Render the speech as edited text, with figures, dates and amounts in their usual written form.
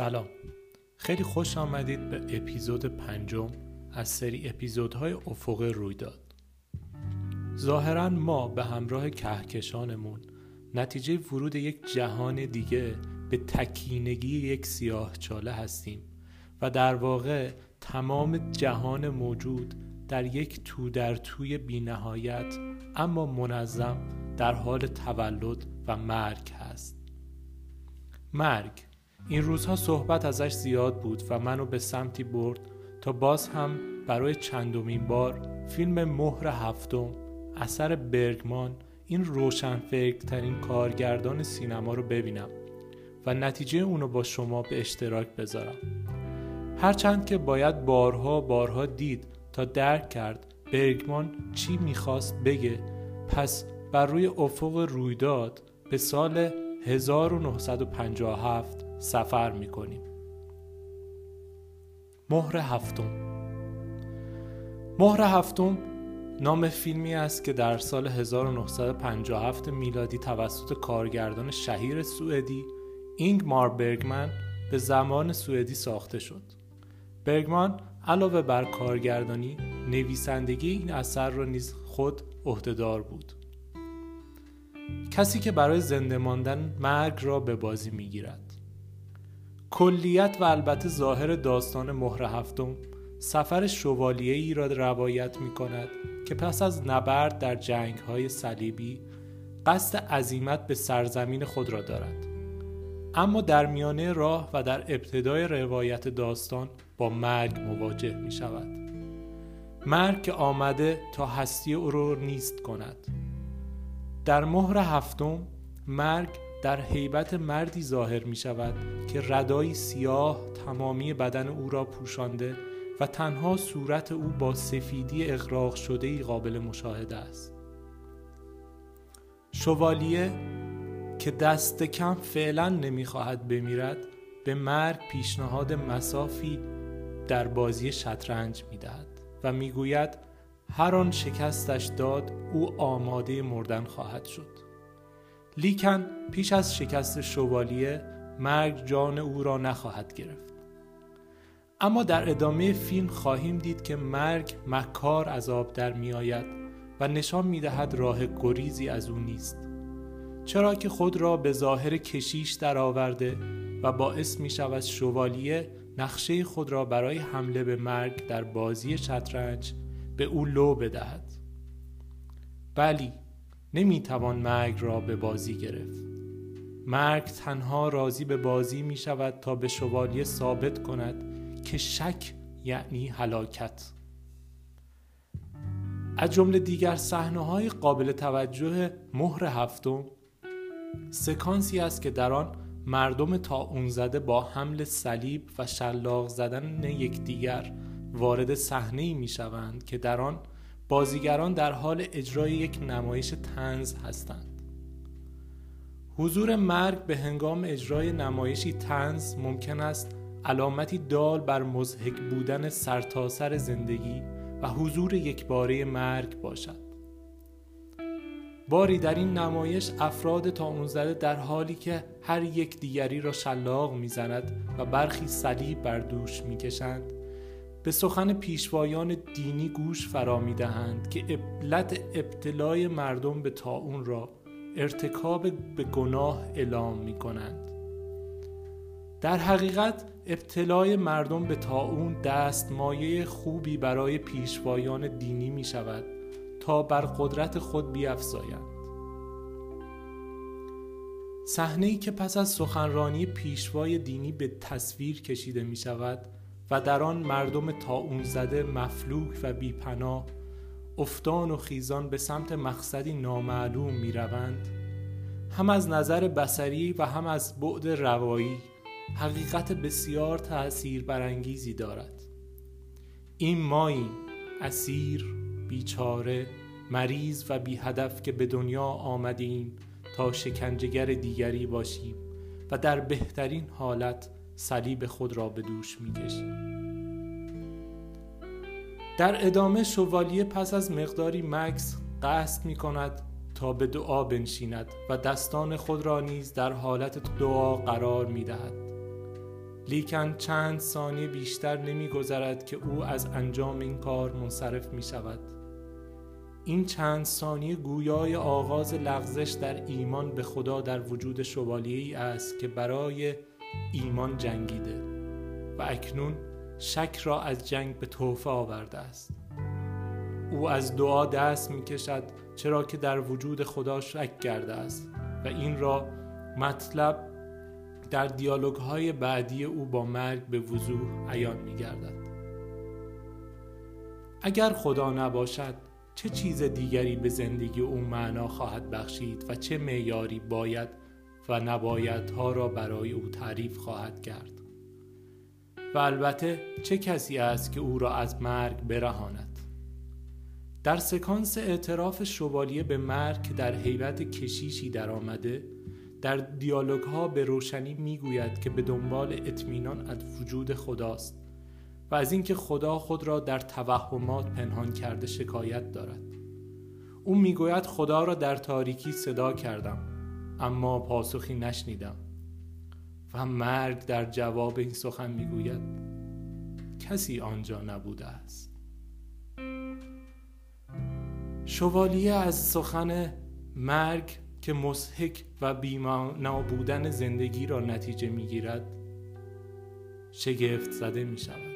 سلام، خیلی خوش آمدید به اپیزود 5 از سری اپیزودهای افق رویداد. ظاهراً ما به همراه کهکشانمون نتیجه ورود یک جهان دیگه به تکینگی یک سیاه‌چاله هستیم و در واقع تمام جهان موجود در یک تو در توی بی‌نهایت اما منظم در حال تولد و مرگ هست. مرگ این روزها صحبت ازش زیاد بود و منو به سمتی برد تا باز هم برای چندمین بار فیلم مهر هفتم اثر برگمان، این روشنفکرترین کارگردان سینما رو ببینم و نتیجه اونو با شما به اشتراک بذارم. هرچند که باید بارها دید تا درک کرد برگمان چی میخواست بگه، پس بر روی افق رویداد به سال 1957 سفر میکنیم. مهر هفتم نام فیلمی است که در سال 1957 میلادی توسط کارگردان شهیر سوئدی اینگمار برگمن به زمان سوئدی ساخته شد. برگمان علاوه بر کارگردانی، نویسندگی این اثر را نیز خود عهده‌دار بود. کسی که برای زنده ماندن مرگ را به بازی میگیرد. کلیت و البته ظاهر داستان مهر هفتم سفر شوالیه‌ای را روایت می‌کند که پس از نبرد در جنگ‌های صلیبی قصد عزیمت به سرزمین خود را دارد، اما در میانه راه و در ابتدای روایت داستان با مرگ مواجه می‌شود. مرگ که آمده تا هستی او را نیست کند. در مهر هفتم مرگ در هیبت مردی ظاهر می شود که ردایی سیاه تمامی بدن او را پوشانده و تنها صورت او با سفیدی اغراق شده‌ای قابل مشاهده است. شوالیه که دست کم فعلا نمی خواهد بمیرد، به مرگ پیشنهاد مسافی در بازی شطرنج می دهد و می گوید هر آن شکستش داد او آماده مردن خواهد شد. لیکن پیش از شکست شوالیه مرگ جان او را نخواهد گرفت. اما در ادامه فیلم خواهیم دید که مرگ مکار از آب در می آید و نشان می دهد راه گریزی از او نیست، چرا که خود را به ظاهر کشیش در آورده و باعث می شود شوالیه نقشه خود را برای حمله به مرگ در بازی شطرنج به او لو بدهد. بلی، نمیتوان مرگ را به بازی گرفت. مرگ تنها راضی به بازی می شود تا به شوالیه ثابت کند که شک یعنی هلاکت. از جمله دیگر صحنه‌های قابل توجه مهر هفتم سکانسی است که در آن مردم طاعون زده با حمل صلیب و شلاق زدن یکدیگر وارد صحنه‌ای میشوند که در آن بازیگران در حال اجرای یک نمایش طنز هستند. حضور مرگ به هنگام اجرای نمایشی طنز ممکن است علامتی دال بر مضحک بودن سرتاسر زندگی و حضور یکباره مرگ باشد. باری در این نمایش افراد طاعون زده در حالی که هر یک دیگری را شلاق می‌زند و برخی صلیب بر دوش می‌کشند، به سخن پیشوایان دینی گوش فرا می‌دهند که علت ابتلای مردم به طاعون را ارتکاب به گناه اعلام می‌کنند. در حقیقت ابتلای مردم به طاعون دستمایه خوبی برای پیشوایان دینی می‌شود تا بر قدرت خود بیفزایند. صحنه‌ای که پس از سخنرانی پیشوای دینی به تصویر کشیده می‌شود و در آن مردم طاعون زده مفلوک و بیپناه افتان و خیزان به سمت مقصدی نامعلوم می روند، هم از نظر بصری و هم از بعد روایی حقیقت بسیار تأثیر برانگیزی دارد. این ماییم، اسیر، بیچاره، مریض و بی هدف که به دنیا آمدیم تا شکنجه‌گر دیگری باشیم و در بهترین حالت صلیب خود را به دوش می‌کشیم. در ادامه شوالیه پس از مقداری مکث قصد می‌کند تا به دعا بنشیند و دستان خود را نیز در حالت دعا قرار می‌دهد. لیکن چند ثانیه بیشتر نمی‌گذرد که او از انجام این کار منصرف می‌شود. این چند ثانیه گویای آغاز لغزش در ایمان به خدا در وجود شوالیه‌ای است که برای ایمان جنگیده و اکنون شک را از جنگ به توفه آورده است. او از دعا دست می‌کشد چرا که در وجود خدا شک کرده است و این را مطلب در دیالوگ‌های بعدی او با مرگ به وضوح عیان می‌گردد. اگر خدا نباشد چه چیز دیگری به زندگی او معنا خواهد بخشید و چه معیاری باید و نبایدها را برای او تعریف خواهد کرد؟ و البته چه کسی است که او را از مرگ برهاند؟ در سکانس اعتراف شوالیه به مرگ که در هیبت کشیشی درآمده، در دیالوگ ها به روشنی میگوید که به دنبال اطمینان از وجود خداست و از اینکه خدا خود را در توهمات پنهان کرده شکایت دارد. او میگوید خدا را در تاریکی صدا کردم اما پاسخی نشنیدم. و مرگ در جواب این سخن میگوید کسی آنجا نبوده است. شوالیه از سخن مرگ که مضحک و بی‌معنا بودن زندگی را نتیجه میگیرد شگفت زده میشود.